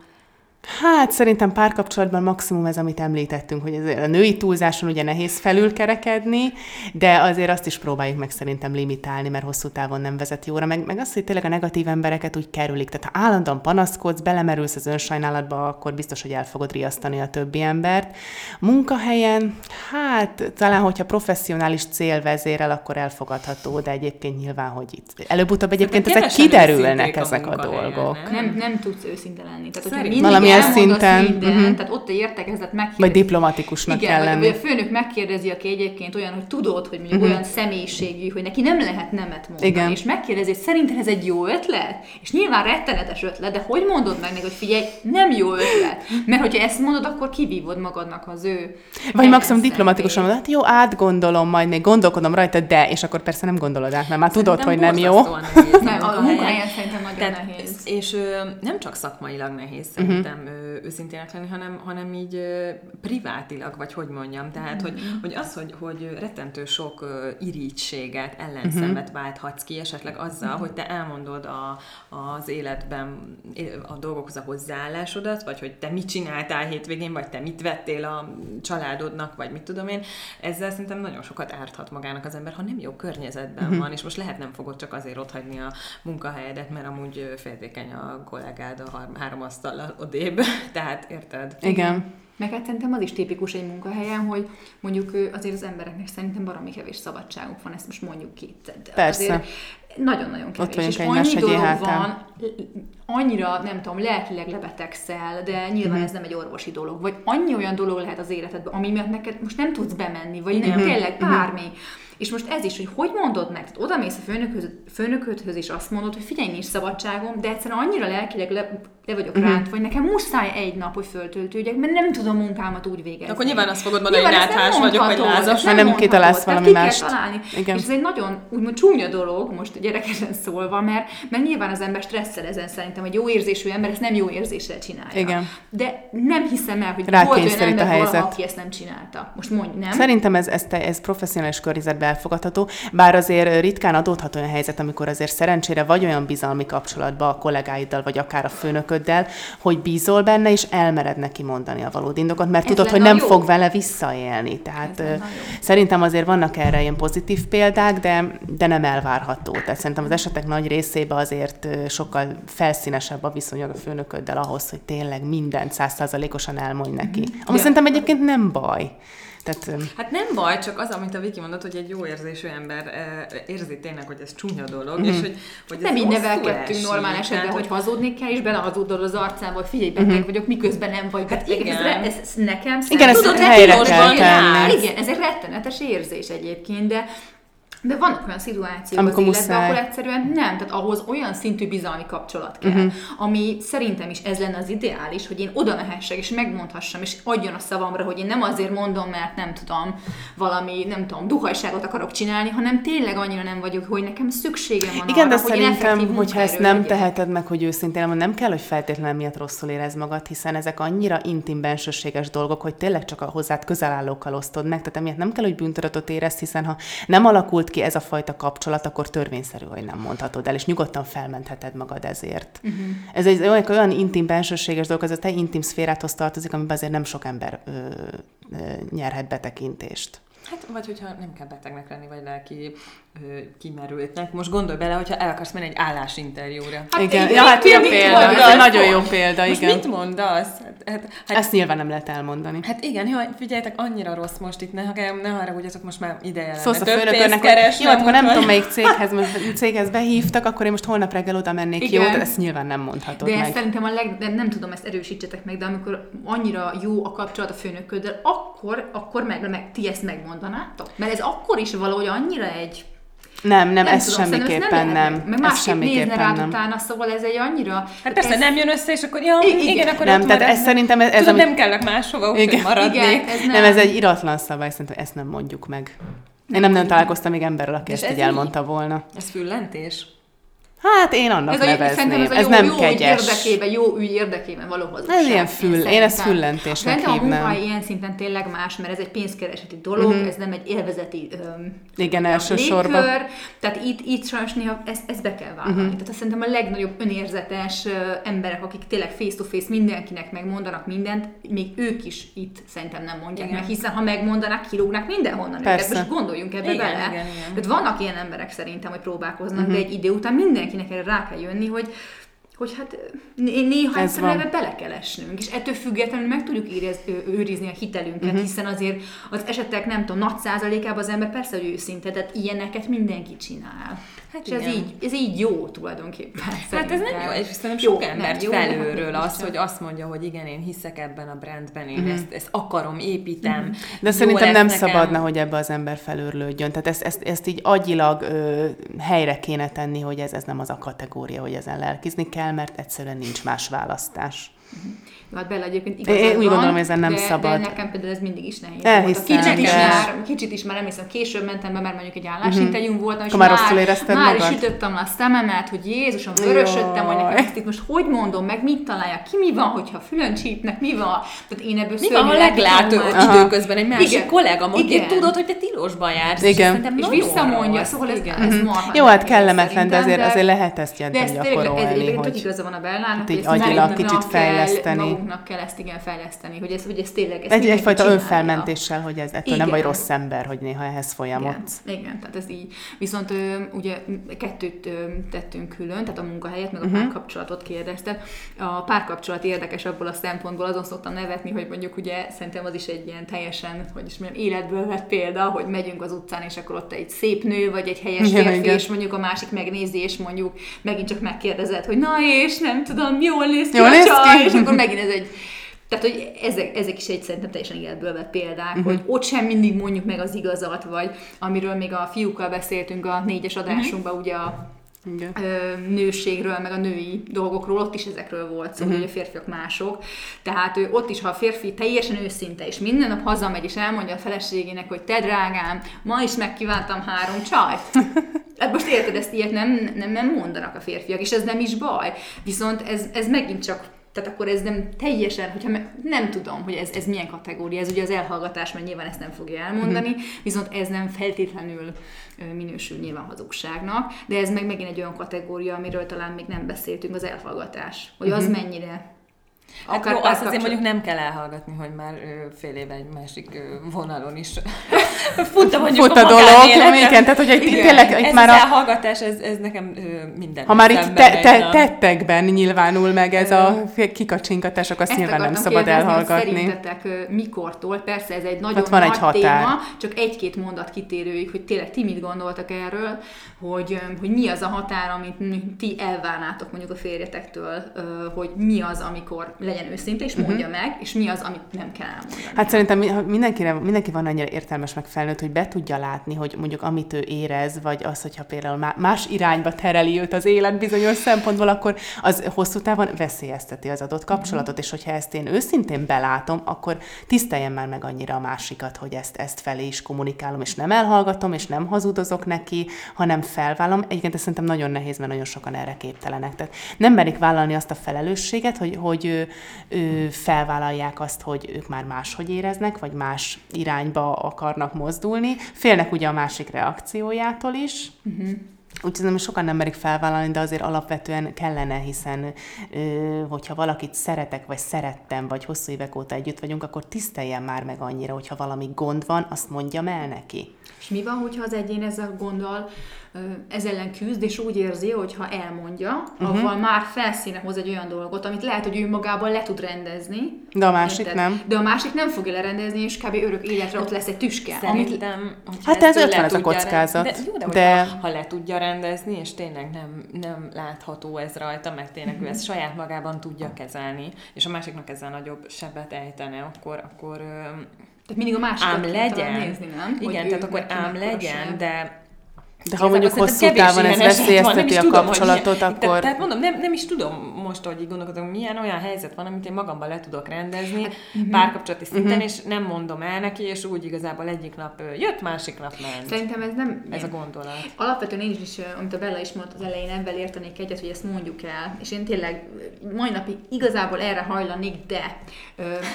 Hát szerintem párkapcsolatban maximum ez, amit említettünk, hogy a női túlzáson ugye nehéz felülkerekedni, de azért azt is próbáljuk meg szerintem limitálni, mert hosszú távon nem vezet jóra, meg azt, hogy tényleg a negatív embereket úgy kerülik. Tehát ha állandóan panaszkodsz, belemerülsz az önsajnálatba, akkor biztos, hogy el fogod riasztani a többi embert. Munkahelyen, hát talán, hogyha professzionális cél vezérel, akkor elfogadható, de egyébként nyilván, hogy itt előbb-utóbb egyébként ezek kiderülnek, ezek a dolgok. Nem tudsz őszinte lenni. Tehát, valamilyen szinten. Minden, tehát ott a értekezlet megkérdezi. Vagy diplomatikusnak kell lenni. Vagy a főnök megkérdezi, aki egyébként olyan, hogy tudod, hogy mondjuk olyan személyiségű, hogy neki nem lehet nemet mondani. Igen. És megkérdezi, hogy szerinted ez egy jó ötlet? És nyilván rettenetes ötlet, de hogy mondod meg neki, hogy figyelj, nem jó ötlet. Mert hogyha ezt mondod, akkor kivívod magadnak az ő. Vagy maximum diplomatikusan mondod, hát jó, átgondolom, majd még gondolkodom rajta, de, és akkor persze nem gondolod át, mert már szerintem tudod, hogy nem jó. A munkahelyen szerintem nagyon nehéz. És nem csak szakmailag nehéz szerintem őszintének lenni, hanem így privátilag, vagy hogy mondjam. Tehát, hogy az, hogy rettentő sok irítséget, ellenszenvet válthatsz ki esetleg azzal, hogy te elmondod az életben a dolgokhoz a hozzáállásodat, vagy hogy te mit csináltál hétvégén, vagy te mit vettél a családodnak, vagy mit tudom én. Ezzel szerintem nagyon sokat árthat magának az ember, ha nem jó környezetben van, és most lehet nem fogod csak azért otthagyni a munkahelyedet, mert amúgy féltékeny a kollégád a három asztallal odébb. Tehát érted? Igen. Meg hát szerintem az is tipikus egy munkahelyen, hogy mondjuk azért az embereknek szerintem baromi kevés szabadságuk van, ezt most mondjuk ki. Persze. Nagyon-nagyon kevés. És annyi dolog van, annyira, nem tudom, lelkileg lebetegszel, de nyilván ez nem egy orvosi dolog. Vagy annyi olyan dolog lehet az életedben, ami miatt neked most nem tudsz bemenni, vagy nem, tényleg bármi. És most ez is, hogy mondod meg? Tehát oda mész a főnöködhöz, és azt mondod, hogy figyelj, nincs szabadságom, de egyszerűen annyira lelkileg le vagyok ránt, vagy nekem muszáj egy nap, hogy föltöltődjek, mert nem tudom munkámat úgy végezni. Akkor nyilván azt fogod mondani, hogy ráthás vagyok, vagy lázas, mert nem kitalálsz valami mást. És ez egy nagyon úgymond csúnya dolog, most gyerekesen szólva, mert nyilván az ember stresszel ezen, szerintem egy jó érzésű ember ezt nem jó érzéssel csinálja. Igen. De nem hiszem el, hogy volt olyan ember valaha, aki ezt nem csinálta. Most mondj, nem? Szerintem ez professzionális környezetben elfogadható, bár azért ritkán adódhat olyan helyzet, amikor azért szerencsére vagy olyan bizalmi kapcsolatban a kollégáiddal, vagy akár a főnököddel, hogy bízol benne, és elmered neki mondani a valódi indokot, mert ez tudod, hogy nem fog vele visszaélni. Tehát szerintem azért vannak erre ilyen pozitív példák, de nem elvárható. Tehát szerintem az esetek nagy részében azért sokkal felszínesebb a viszonyog a főnököddel ahhoz, hogy tényleg mindent 100%-osan elmondj neki. Ami szerintem egyébként nem baj. Tehát, hát nem baj, csak az, amit a Viki mondott, hogy egy jó érzésű ember érzi tényleg, hogy ez csúnya dolog, és hogy nem így nevelkedtünk normál esetben, hogy hazudni kell, és belehazudod az arcába, hogy figyelj, beteg vagyok, miközben nem vagy beteg. Hát ez nekem szerintem. Tudod, ez egy rettenetes érzés egyébként, de vannak olyan szituációk amikor az életben, ahol egyszerűen nem, tehát ahhoz olyan szintű bizalmi kapcsolat kell, ami szerintem is ez lenne az ideális, hogy én oda mehessek, és megmondhassam, és adjon a szavamra, hogy én nem azért mondom, mert nem tudom, valami, nem tudom, duhajságot akarok csinálni, hanem tényleg annyira nem vagyok, hogy nekem szükségem van arra, hogy én effektív munkaerő. Hogyha ezt nem teheted meg, hogy őszintén, nem kell, hogy feltétlenül miatt rosszul érezd magad, hiszen ezek annyira intim, bensőséges dolgok, hogy tényleg csak a hozzád közelállókkal osztod meg, tehát emiatt nem kell, hogy bűntudatot érezd, hiszen ha nem alakult ki ez a fajta kapcsolat, akkor törvényszerű, hogy nem mondhatod el, és nyugodtan felmentheted magad ezért. Ez egy olyan intim, bensőséges dolog, ez a te intim szférádhoz tartozik, amiben azért nem sok ember nyerhet betekintést. Hát, vagy hogyha nem kell betegnek lenni, vagy lelki kimerültnek. Most gondolj bele, hogyha el akarsz menni egy állásinterjúra. Hát igen, ez nagyon jó példa, most igen. Mit mondasz? Hát, ezt nyilván nem lehet elmondani. Hát igen, figyeljetek, annyira rossz most itt, ne haragudjatok, most már ideje lenne. Szóval több pénzt keresni. Jó, akkor nem tudom, melyik céghez behívtak, akkor én most holnap reggel oda mennék, jó, de ezt nyilván nem mondhatod meg. De szerintem nem tudom, ezt erősítsetek meg, de amikor annyira jó a kapcsolat a főnököddel, akkor meg ti ezt megmondanátok? Mert ez akkor is valahogy annyira egy... Nem, ez semmiképpen nem. Meg másképp nézne rád utána, szóval ez egy annyira... Hát persze, nem jön össze, és akkor igen, akkor nem, tehát ez szerintem... Tudom, nem kellek máshova, úgyhogy maradnék. Nem, ez egy iratlan szabály, szerintem ezt nem mondjuk meg. Én nem találkoztam még emberrel, aki ezt így elmondta volna. Ez füllentés? Hát én annak nevezném. Ez nem kegyes. Jó ügy érdekében való hozzá. Ez ilyen én ezt füllentésnek hívnám. Szerintem a munkai ilyen szinten tényleg más, mert ez egy pénzkereseti dolog, ez nem egy élvezeti elsősorban légkör. Tehát itt sajnos néha ezt be kell vállalni. Tehát szerintem a legnagyobb önérzetes emberek, akik tényleg face-to-face mindenkinek megmondanak mindent, még ők is itt szerintem nem mondják meg, hiszen ha megmondanak, kirúgnak mindenhonnan. Most gondoljunk ebbe bele. Tehát vannak ilyen emberek szerintem, hogy próbálkoznak, de egy idő után mindenki erre rá kell jönni, hogy hogy hát néha egyszerűen bele kell esnünk, és ettől függetlenül meg tudjuk őrizni a hitelünket, hiszen azért az esetek, nem tudom, nagy százalékában az ember persze, hogy őszinte, tehát ilyeneket mindenki csinál. Hát és ez így jó tulajdonképpen. Hát ez nem jó, és szerintem sok embert felülről az, hogy azt mondja, hogy igen, én hiszek ebben a brandben, én ezt akarom, építem. De szerintem nem szabadna, hogy ebbe az ember felőrlődjön. Tehát ezt így agyilag helyre kéne tenni, hogy ez nem az a kategória, hogy ezen lelkizni kell, mert egyszerűen nincs más választás. Hát Bella egyébként igazad van, úgy gondolom, ezen nem szabad. De nekem például ez mindig is nehéz. Elhiszem. Kicsit is már emlékszem, később mentem be, mert mondjuk egy állásinterjúm voltam, és már is ütöttem le a szememet, hogy Jézusom, vörösödtem, hogy nekem ezt itt most hogy mondom, meg mit találják ki, mi van, hogyha fülön csípnek, mi van. Tehát én ebből szörnyűleg. Mi van, ha leglátod időközben egy másik kolléga, mondja, tudod, hogy te tilosban jársz. Igen. És visszamondja, szóval ez marha. Jó, hát kellemetlen, de azért lehet ezt jelenteni gyakorolni, hogy magunknak kell ezt fejleszteni, hogy ez tényleg... Egyfajta önfelmentéssel, hogy ez ettől nem vagy rossz ember, hogy néha ehhez folyamodsz. Igen, tehát ez így. Viszont ugye kettőt tettünk külön, tehát a munkahelyet, meg a párkapcsolatot kérdezted. A párkapcsolat érdekes abból a szempontból, azon szoktam nevetni, hogy mondjuk ugye szerintem az is egy ilyen teljesen, hogy is mondjam, életből vett példa, hogy megyünk az utcán, és akkor ott egy szép nő, vagy egy helyes férfi, és mondjuk a másik megnézi, és mondjuk megint csak megkérdezed, hogy na és nem tudom, jól néz ki a csaj, és akkor megint ez egy... Tehát, hogy ezek is egy szerintem teljesen életből vett példák, hogy ott sem mindig mondjuk meg az igazat, vagy amiről még a fiúkkal beszéltünk a 4-es adásunkban, ugye a nőségről, meg a női dolgokról, ott is ezekről volt szó, hogy a férfiak mások. Tehát ott is, ha a férfi teljesen őszinte, és minden nap hazamegy, és elmondja a feleségének, hogy te drágám, ma is megkívántam 3 csajt. Hát most érted, ezt ilyet nem mondanak a férfiak, és ez nem is baj. Viszont ez megint csak... Tehát akkor ez nem teljesen, hogyha nem tudom, hogy ez milyen kategória, ez ugye az elhallgatás, mert nyilván ezt nem fogja elmondani, viszont ez nem feltétlenül minősül nyilván hazugságnak, de ez meg megint egy olyan kategória, amiről talán még nem beszéltünk, az elhallgatás, hogy az mennyire... Hát jó, azt azért mondjuk nem kell elhallgatni, hogy már fél éve egy másik vonalon is fut a dolog. Igen, tehát hogy itt már az elhallgatás, ez nekem minden. Ha már itt tettekben nyilvánul meg ez a kikacsingatás, akkor azt nyilván nem szabad elhallgatni. Szerintetek mikortól, persze ez egy nagyon nagy téma, csak 1-2 mondat kitérőig, hogy tényleg ti mit gondoltak erről, hogy mi az a határ, amit ti elvárnátok mondjuk a férjetektől, hogy mi az, amikor legyen őszinte, és mondja meg, és mi az, amit nem kell elmondani. Hát szerintem mindenki van annyira értelmes meg felnőtt, hogy be tudja látni, hogy mondjuk amit ő érez, vagy az, hogyha például más irányba tereli őt az élet bizonyos szempontból, akkor az hosszú távon veszélyezteti az adott kapcsolatot, és hogyha ezt én őszintén belátom, akkor tiszteljem már meg annyira a másikat, hogy ezt felé is kommunikálom, és nem elhallgatom, és nem hazudozok neki, hanem felvállom. Egyébként szerintem nagyon nehéz, mert nagyon sokan erre képtelenek. Tehát nem merik vállalni azt a felelősséget, hogy felvállalják azt, hogy ők már máshogy éreznek, vagy más irányba akarnak mozdulni. Félnek ugye a másik reakciójától is. Úgyhogy szerintem sokan nem merik felvállalni, de azért alapvetően kellene, hiszen hogyha valakit szeretek, vagy szerettem, vagy hosszú évek óta együtt vagyunk, akkor tiszteljen már meg annyira, hogyha valami gond van, azt mondjam el neki. És mi van, hogyha az egyén ezzel gondol, ez ellen küzd, és úgy érzi, hogy ha elmondja, avval már felszíne hoz egy olyan dolgot, amit lehet, hogy ő magában le tud rendezni. De a másik nem. De a másik nem fogja lerendezni, és kb. Örök életre ott lesz egy tüske. Szerintem, hát ez ötlen az a kockázat. De ha le tudja rendezni, és tényleg nem látható ez rajta, mert tényleg ő ezt saját magában tudja kezelni, és a másiknak ezzel nagyobb sebet ejtene, akkor tehát mindig a másikat kell nézni, nem? Hogy igen, tehát akkor ám legyen, de ha mondjuk hosszú távon ez veszélyezteti a kapcsolatot, akkor... Tehát mondom, nem is tudom most, hogy így gondolkodom, milyen olyan helyzet van, amit én magamban le tudok rendezni párkapcsolati szinten, és nem mondom el neki, és úgy igazából egyik nap jött, másik nap ment. Szerintem ez nem... Ez a gondolat. Alapvetően én is, amit a Bella is mondta az elején, ebben értenék egyet, hogy ezt mondjuk el. És én tényleg mai napig igazából erre hajlanék, de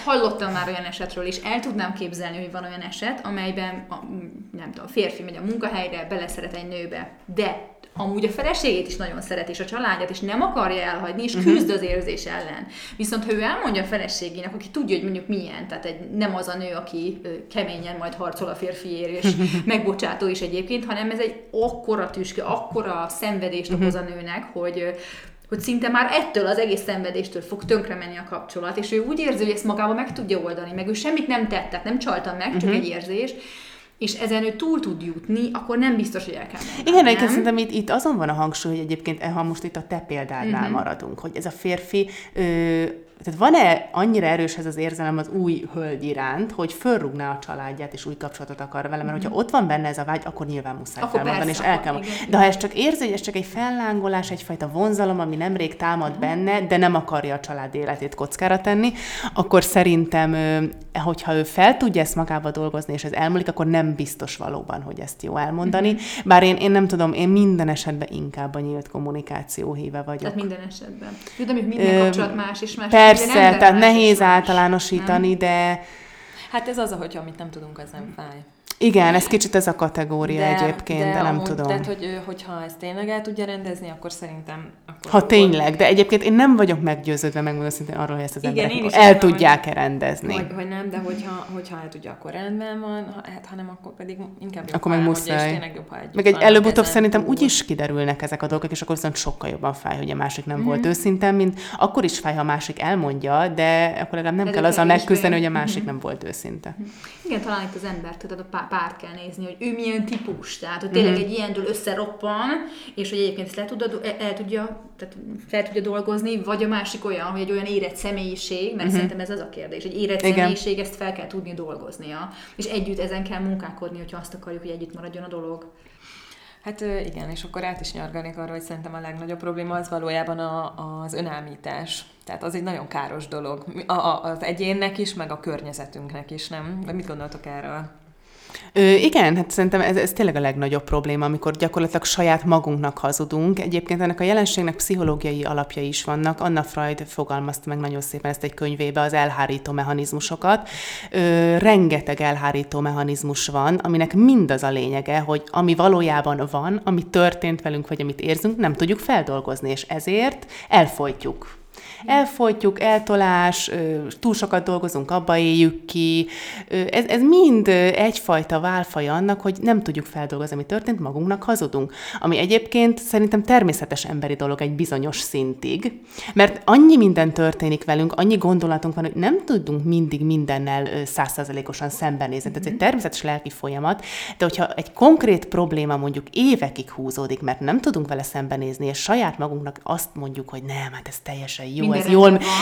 hallottam már olyan esetről, és el tudnám képzelni, hogy van olyan eset, amelyben a férfi megy a munkahelyre, beleszeret egy nőbe, de amúgy a feleségét is nagyon szereti, és a családját, és nem akarja elhagyni, és küzd az érzés ellen. Viszont ha ő elmondja a feleségének, aki tudja, hogy mondjuk milyen, tehát nem az a nő, aki keményen majd harcol a férfiért, és megbocsátó is egyébként, hanem ez egy akkora tüske, akkora szenvedést okoz a nőnek, hogy hogy szinte már ettől az egész szenvedéstől fog tönkremenni a kapcsolat, és ő úgy érzi, hogy ezt magába meg tudja oldani, meg ő semmit nem tett, tehát nem csaltam meg, csak egy érzés, és ezen ő túl tud jutni, akkor nem biztos, hogy el kell menni. Igen, egyébként szerintem itt azon van a hangsúly, hogy egyébként, ha most itt a te példádnál maradunk, hogy ez a férfi... Tehát van-e annyira erős ez az érzelem az új hölgy iránt, hogy fölrúgná a családját, és új kapcsolatot akar vele, mert hogyha ott van benne ez a vágy, akkor nyilván muszáj felmondani, és el kell mondani. De ha ez csak érzi, hogy ez csak egy fellángolás, egyfajta vonzalom, ami nemrég támad benne, de nem akarja a család életét kockára tenni, akkor szerintem, hogyha ő fel tudja ezt magába dolgozni, és ez elmúlik, akkor nem biztos valóban, hogy ezt jó elmondani. Bár én nem tudom, én minden esetben inkább a nyílt kommunikáció híve vagyok. Tehát minden esetben. Tudom, hogy minden kapcsolat más és más. Persze, tehát nehéz általánosítani, de... Hát ez az, hogyha amit nem tudunk, az nem fáj. Igen, ez kicsit ez a kategória egyébként, de nem tudom. Tehát, hogyha ezt tényleg el tudja rendezni, akkor szerintem... Akkor ha tényleg, de egyébként én nem vagyok meggyőződve, megmondom szintén arról, hogy ezt az emberek el tudják-e rendezni. Hogy nem, de hogyha el tudja, akkor rendben van, hát ha nem, akkor pedig inkább jobb, akkor meg muszáj. Tényleg jobb, meg előbb-utóbb szerintem úgyis kiderülnek ezek a dolgok, és akkor viszont sokkal jobban fáj, hogy a másik nem volt őszinte, mint akkor is fáj, ha a másik elmondja, de akkor legalább nem kell azzal megküzdeni, hogy a másik nem volt őszinte. Igen, talán itt az ember, tudod, a párt kell nézni, hogy ő milyen típus, tehát hogy tényleg egy ilyendől összeroppan, és hogy egyébként ezt fel tudja dolgozni, vagy a másik olyan, hogy egy olyan érett személyiség, mert szerintem ez az a kérdés, egy érett személyiség, ezt fel kell tudni dolgoznia, és együtt ezen kell munkálkodni, hogyha azt akarjuk, hogy együtt maradjon a dolog. Hát igen, és akkor át is nyarganék arra, hogy szerintem a legnagyobb probléma az valójában az önállítás. Tehát az egy nagyon káros dolog, az egyénnek is, meg a környezetünknek is, nem? De mit gondoltok erről? Igen, hát szerintem ez tényleg a legnagyobb probléma, amikor gyakorlatilag saját magunknak hazudunk. Egyébként ennek a jelenségnek pszichológiai alapjai is vannak. Anna Freud fogalmazta meg nagyon szépen ezt egy könyvébe, az elhárító mechanizmusokat. Rengeteg elhárító mechanizmus van, aminek mindaz a lényege, hogy ami valójában van, ami történt velünk, vagy amit érzünk, nem tudjuk feldolgozni, és ezért elfojtjuk. Elfojtjuk, eltolás, túl sokat dolgozunk, abba éljük ki. Ez mind egyfajta válfaja annak, hogy nem tudjuk feldolgozni, ami történt, magunknak hazudunk. Ami egyébként szerintem természetes emberi dolog egy bizonyos szintig, mert annyi minden történik velünk, annyi gondolatunk van, hogy nem tudunk mindig mindennel 100%-osan szembenézni. Tehát ez egy természetes lelki folyamat, de hogyha egy konkrét probléma mondjuk évekig húzódik, mert nem tudunk vele szembenézni, és saját magunknak azt mondjuk, hogy nem, hát ez teljesen jó.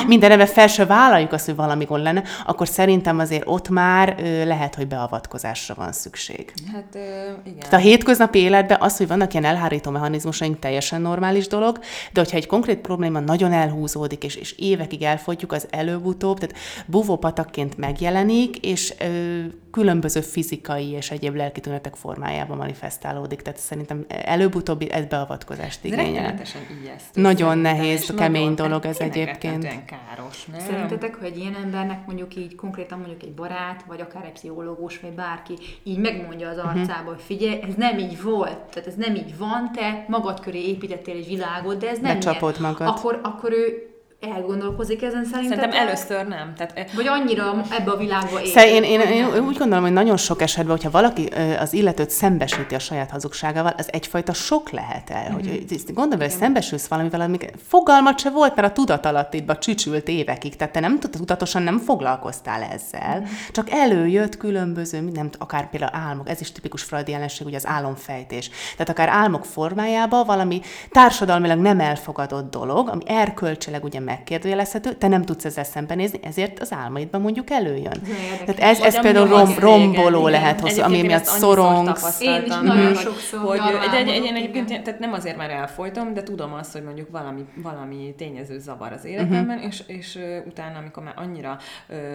Minden ebben fel se vállaljuk azt, hogy valami gond lenne, akkor szerintem azért ott már lehet, hogy beavatkozásra van szükség. Hát igen. Tehát a hétköznapi életben az, hogy vannak ilyen elhárító mechanizmusaink, teljesen normális dolog, de hogyha egy konkrét probléma nagyon elhúzódik, és évekig elfogyjuk, az előbb-utóbb, tehát búvópatakként megjelenik, és különböző fizikai és egyéb lelki tünetek formájában manifestálódik. Tehát szerintem előbb-utóbb ez beavatkozást igényel. Rettenetesen ijesztő. Nagyon nehéz, kemény dolog ez egyébként. Káros, nem? Szerintetek, hogy egy ilyen embernek mondjuk így konkrétan mondjuk egy barát, vagy akár egy pszichológus, vagy bárki így megmondja az arcába, hogy figyelj, ez nem így volt, tehát ez nem így van, te magad köré építettél egy világot, de ez nem becsapod magad. Akkor ő elgondolkozik ezen szerintem először nem. Tehát, vagy annyira ebbe a világba él. Én úgy gondolom, hogy nagyon sok esetben, hogyha valaki az illetőt szembesíti a saját hazugságával, az egyfajta sok lehet el. Hogy gondolom, hogy szembesülsz valamivel, amik fogalmat se volt, mert a tudatalattidba csücsült évekig. Tehát te nem tudatosan nem foglalkoztál ezzel. Csak előjött különböző, akár például álmok, ez is tipikus freudi jelenség, ugye az álomfejtés. Tehát akár álmok formájában valami társadalmilag nem elfogadott dolog, ami erkölcsileg ugye megkérdőjelezhető, te nem tudsz ezzel szembenézni, ezért az álmaidban mondjuk előjön. Tehát ez például romboló lehet hozzá, ami miatt szorongsz. Én is nagyon sokszor tehát nem azért már elfolytom, de tudom azt, hogy mondjuk valami tényező zavar az életemben, és utána, amikor már annyira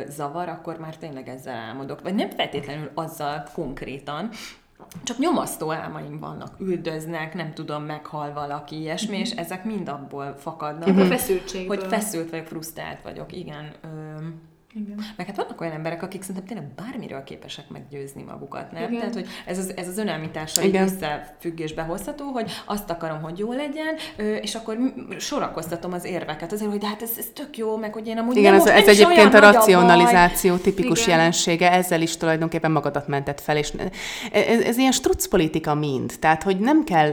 zavar, akkor már tényleg ezzel álmodok. Vagy nem feltétlenül azzal konkrétan, csak nyomasztó álmaim vannak, üldöznek, nem tudom, meghal valaki, ilyesmi, és ezek mind abból fakadnak, hogy feszült vagy frusztrált vagyok, igen. Meg hát vannak olyan emberek, akik szerintem tényleg bármiről képesek meggyőzni magukat, nem? Igen. Tehát, hogy ez az önállítással így összefüggésbe hozható, hogy azt akarom, hogy jó legyen, és akkor sorakoztatom az érveket azért, hogy de hát ez tök jó, meg hogy én amúgy igen, nem ez egyébként a racionalizáció tipikus jelensége, ezzel is tulajdonképpen magadat mentett fel, és ez ilyen strucpolitika mind, tehát, hogy nem kell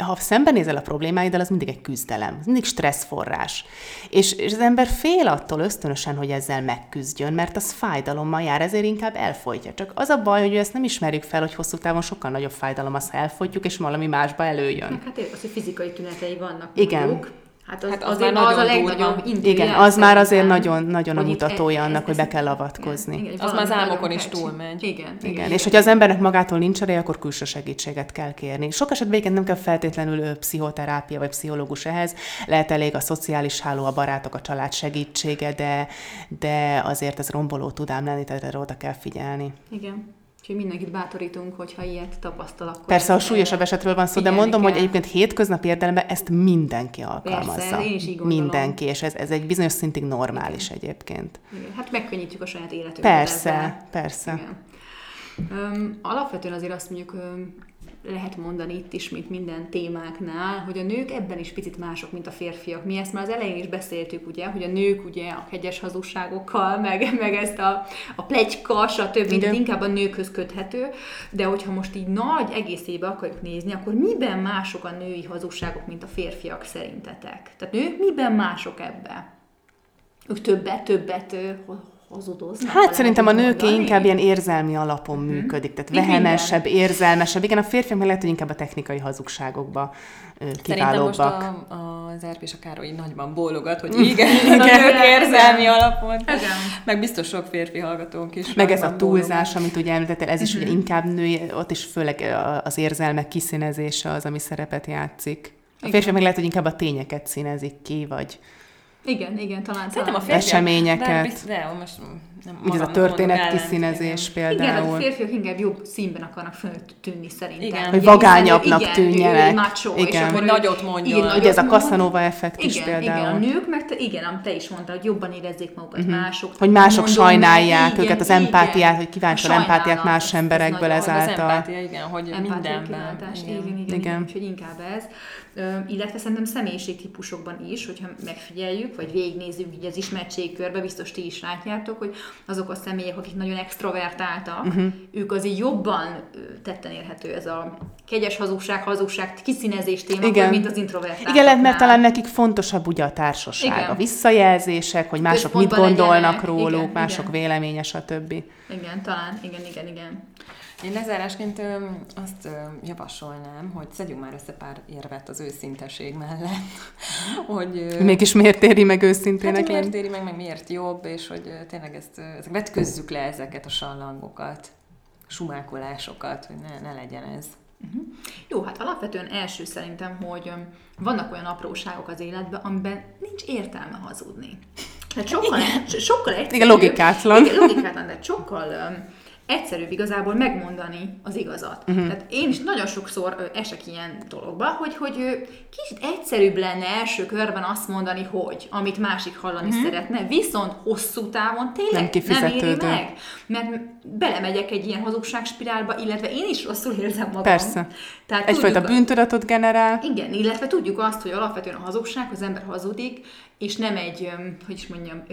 ha szembenézel a problémáiddal, az mindig egy küzdelem, az mindig stresszforrás. És az ember fél attól ösztönösen, hogy ezzel megküzdjön, mert az fájdalommal jár, ezért inkább elfojtja. Csak az a baj, hogy ezt nem ismerjük fel, hogy hosszú távon sokkal nagyobb fájdalom az, ha elfojtjuk, és valami másba előjön. Hát az, hogy fizikai tünetei vannak. Igen. Mondjuk. Hát az azért az a legnagyobb indulás. Igen, az már azért nagyon a mutatója annak, hogy be kell avatkozni. Igen, az már az álmokon is túlmegy. Igen. És hogyha az embernek magától nincs ereje, akkor külső segítséget kell kérni. Sok esetben nem kell feltétlenül pszichoterápia vagy pszichológus ehhez. Lehet elég a szociális háló, a barátok, a család segítsége, de azért ez romboló tud ám lenni, tehát erre oda kell figyelni. Igen. Úgyhogy mindenkit bátorítunk, hogyha ilyet tapasztal, akkor... Persze, a súlyosabb esetről van szó, de mondom, hogy egyébként hétköznapi értelemben ezt mindenki alkalmazza. Persze, én is így gondolom. Mindenki, és ez egy bizonyos szintig normális egyébként. Igen. Hát megkönnyítjük a saját életünket. Persze. Alapvetően azért azt mondjuk, lehet mondani itt is, mint minden témáknál, hogy a nők ebben is picit mások, mint a férfiak. Mi ezt már az elején is beszéltük, ugye, hogy a nők ugye a kegyes hazugságokkal, meg ezt a pletyka, stb. Inkább a nőkhöz köthető, de hogyha most így nagy egészébe akarjuk nézni, akkor miben mások a női hazugságok, mint a férfiak szerintetek? Tehát nők miben mások ebben? Ők többet hazudoznak. Hát szerintem a nőké inkább ilyen érzelmi alapon működik, tehát vehemesebb, érzelmesebb. Igen, a férfiak meg lehet, hogy inkább a technikai hazugságokba kiválóbbak. Szerintem most az Erp és a Károlyi nagyban bólogat, hogy igen. A nők érzelmi alapon. Igen. Meg biztos sok férfi hallgatónk is. Meg ez a túlzás, amit ugye említettél, ez is ugye inkább női, ott is főleg az érzelmek kiszínezése az, ami szerepet játszik. A férfiak meg lehet, hogy inkább a tényeket színezik ki, vagy... Igen, talán. Szerintem a férfiak, eseményeket. De most nem ez a történet kiszínezés például. Igen, de a férfiak inkább jobb színben akarnak tűnni szerintem. Igen. Hogy vagányabbnak tűnjenek. Macho, és akkor nagyot mondjon. Ugye ez a Casanova effekt is például. Igen, a nők, meg te is mondtad, hogy jobban érezzék magukat mások. Hogy mások sajnálják őket, az empátiát, hogy kíváncsi empátiát más emberekből ezáltal. Az empátia, igen, hogy mindenben. Igen, úgyhogy inkább ez. Illetve szerintem személyiségtípusokban is, hogyha megfigyeljük, vagy végignézzük így az ismertségkörbe, biztos ti is látjátok, hogy azok a személyek, akik nagyon extrovertáltak, ők azért jobban tetten érhető ez a kegyes hazugság, kiszínezés témakor, mint az introvertáltak. Igen, mert talán nekik fontosabb ugye a társaság, a visszajelzések, hogy mások mit gondolnak róluk, mások véleménye, stb. Igen, talán. Én lezárásként azt javasolnám, hogy szedjünk már össze pár érvet az őszinteség mellett. Hogy, mégis miért éri meg őszintének? Hát miért éri meg miért jobb, és hogy tényleg vetközzük le ezeket a sallangokat, sumákolásokat, hogy ne legyen ez. Jó, hát alapvetően első szerintem, hogy vannak olyan apróságok az életben, amiben nincs értelme hazudni. Tehát sokkal egyszerűbb. Igen, logikátlan. Tehát sokkal... egyszerűbb igazából megmondani az igazat. Tehát én is nagyon sokszor esek ilyen dologba, hogy kicsit egyszerűbb lenne első körben azt mondani, hogy amit másik hallani szeretne, viszont hosszú távon tényleg nem éri meg. Mert belemegyek egy ilyen hazugságspirálba, illetve én is rosszul érzem magam. Persze. Tehát egyfajta bűntudatot generál. Igen, illetve tudjuk azt, hogy alapvetően a hazugság, az ember hazudik, és nem egy,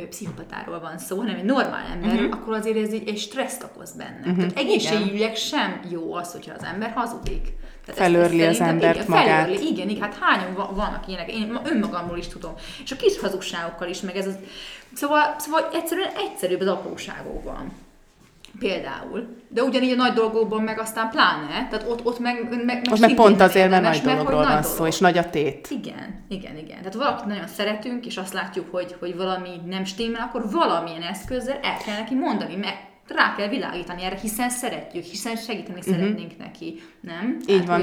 pszichopatáról van szó, hanem egy normál ember, akkor azért ez egy stresszt okoz benne. Tehát egészségügyileg sem jó az, hogyha az ember hazudik. Felőrli az embert magát. Igen, hát hányan vannak ilyenek, én önmagamról is tudom. És a kis hazugságokkal is, meg ez az... Szóval egyszerűen egyszerűbb az apróságokban. Például. De ugyanígy a nagy dolgokban meg aztán pláne, tehát ott meg pont azért, mert nagy dologról van szó, és nagy a tét. Igen. Tehát valakit nagyon szeretünk, és azt látjuk, hogy valami nem stimmel, akkor valamilyen eszközzel el kell neki mondani, mert rá kell világítani erre, hiszen szeretjük, hiszen segíteni szeretnénk neki, nem? Így van.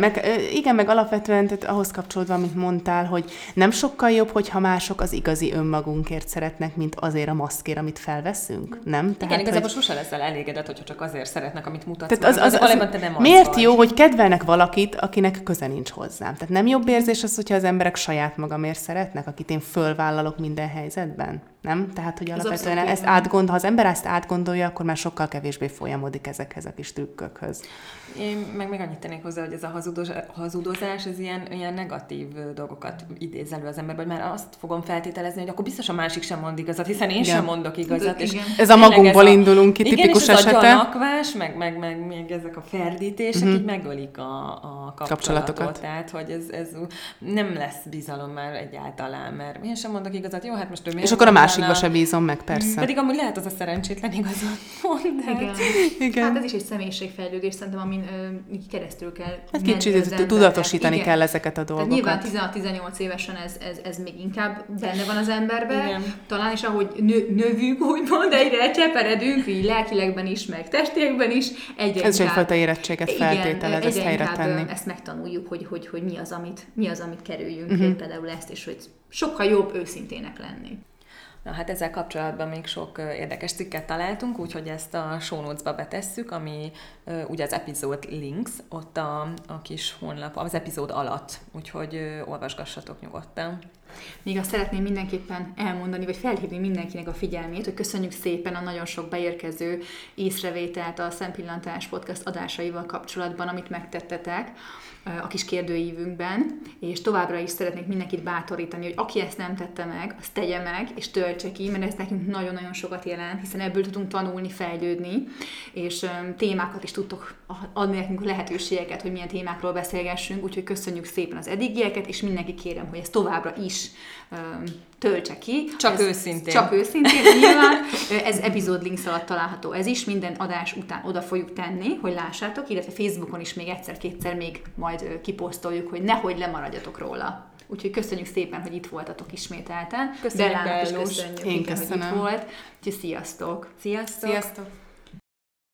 Meg alapvetően tehát ahhoz kapcsolódva, amit mondtál, hogy nem sokkal jobb, hogyha mások az igazi önmagunkért szeretnek, mint azért a maszkért, amit felveszünk, nem? Tehát, igen, igazából sose leszel elégedett, hogyha csak azért szeretnek, amit mutatsz. Tehát miért jó, hogy kedvelnek valakit, akinek köze nincs hozzám? Tehát nem jobb érzés az, hogyha az emberek saját magamért szeretnek, akit én fölvállalok minden helyzetben? Nem? Tehát, hogy alapvetően ha az ember ezt átgondolja, akkor már sokkal kevésbé folyamodik ezekhez a kis trükkökhöz. Én meg még annyit tennék hozzá, hogy ez a hazudozás, ez ilyen negatív dolgokat idéz elő az emberben, hogy már azt fogom feltételezni, hogy akkor biztos a másik sem mond igazat, hiszen én sem mondok igazat. És ez a magunkból indulunk ki, tipikus esete. Igen, és ez a gyanakvás, meg még ezek a ferdítések, így megölik a kapcsolatokat. Tehát, hogy ez nem lesz bizalom már egyáltalán, mert én sem mondok igazat, jó, hát most ő miért. És akkor a másikba sem bízom meg, persze. Pedig amúgy lehet az a szerencsétlen igazat mond. Igen. Hát ez is egy személyiségfejlődés, szerintem, amin keresztül kell menni. Kicsit tudatosítani kell ezeket a dolgokat. Tehát nyilván 16-18 évesen ez még inkább benne van az emberben. Igen. Talán is ahogy növünk, úgymond, egyre cseperedünk, így lelkilegben is, meg testékben is. Ez is egyfajta érettséget feltételez, ezt helyre tenni. Ezt megtanuljuk, hogy mi az, amit kerüljünk, például ezt, és hogy sokkal jobb őszintének lenni. Na hát ezzel kapcsolatban még sok érdekes cikket találtunk, úgyhogy ezt a show notes-ba betesszük, ami ugye az epizód links, ott a kis honlap, az epizód alatt, úgyhogy olvasgassatok nyugodtan. Még azt szeretném mindenképpen elmondani, vagy felhívni mindenkinek a figyelmét, hogy köszönjük szépen a nagyon sok beérkező észrevételt a Szempillantás Podcast adásaival kapcsolatban, amit megtettetek a kis kérdőívünkben, és továbbra is szeretnék mindenkit bátorítani, hogy aki ezt nem tette meg, azt tegye meg, és töltse ki, mert ez nekünk nagyon-nagyon sokat jelent, hiszen ebből tudunk tanulni, fejlődni, és témákat is tudtok adni nekünk, lehetőségeket, hogy milyen témákról beszélgessünk, úgyhogy köszönjük szépen az eddigieket, és mindenki kérem, hogy ezt továbbra is töltse ki. Csak őszintén, nyilván. Ez epizód links alatt található. Ez is minden adás után oda fogjuk tenni, hogy lássátok, illetve Facebookon is még egyszer-kétszer még majd kiposztoljuk, hogy nehogy lemaradjatok róla. Úgyhogy köszönjük szépen, hogy itt voltatok ismételten. Köszönjük, Bellának is köszönjük, hogy itt volt. Úgyhogy sziasztok! Sziasztok!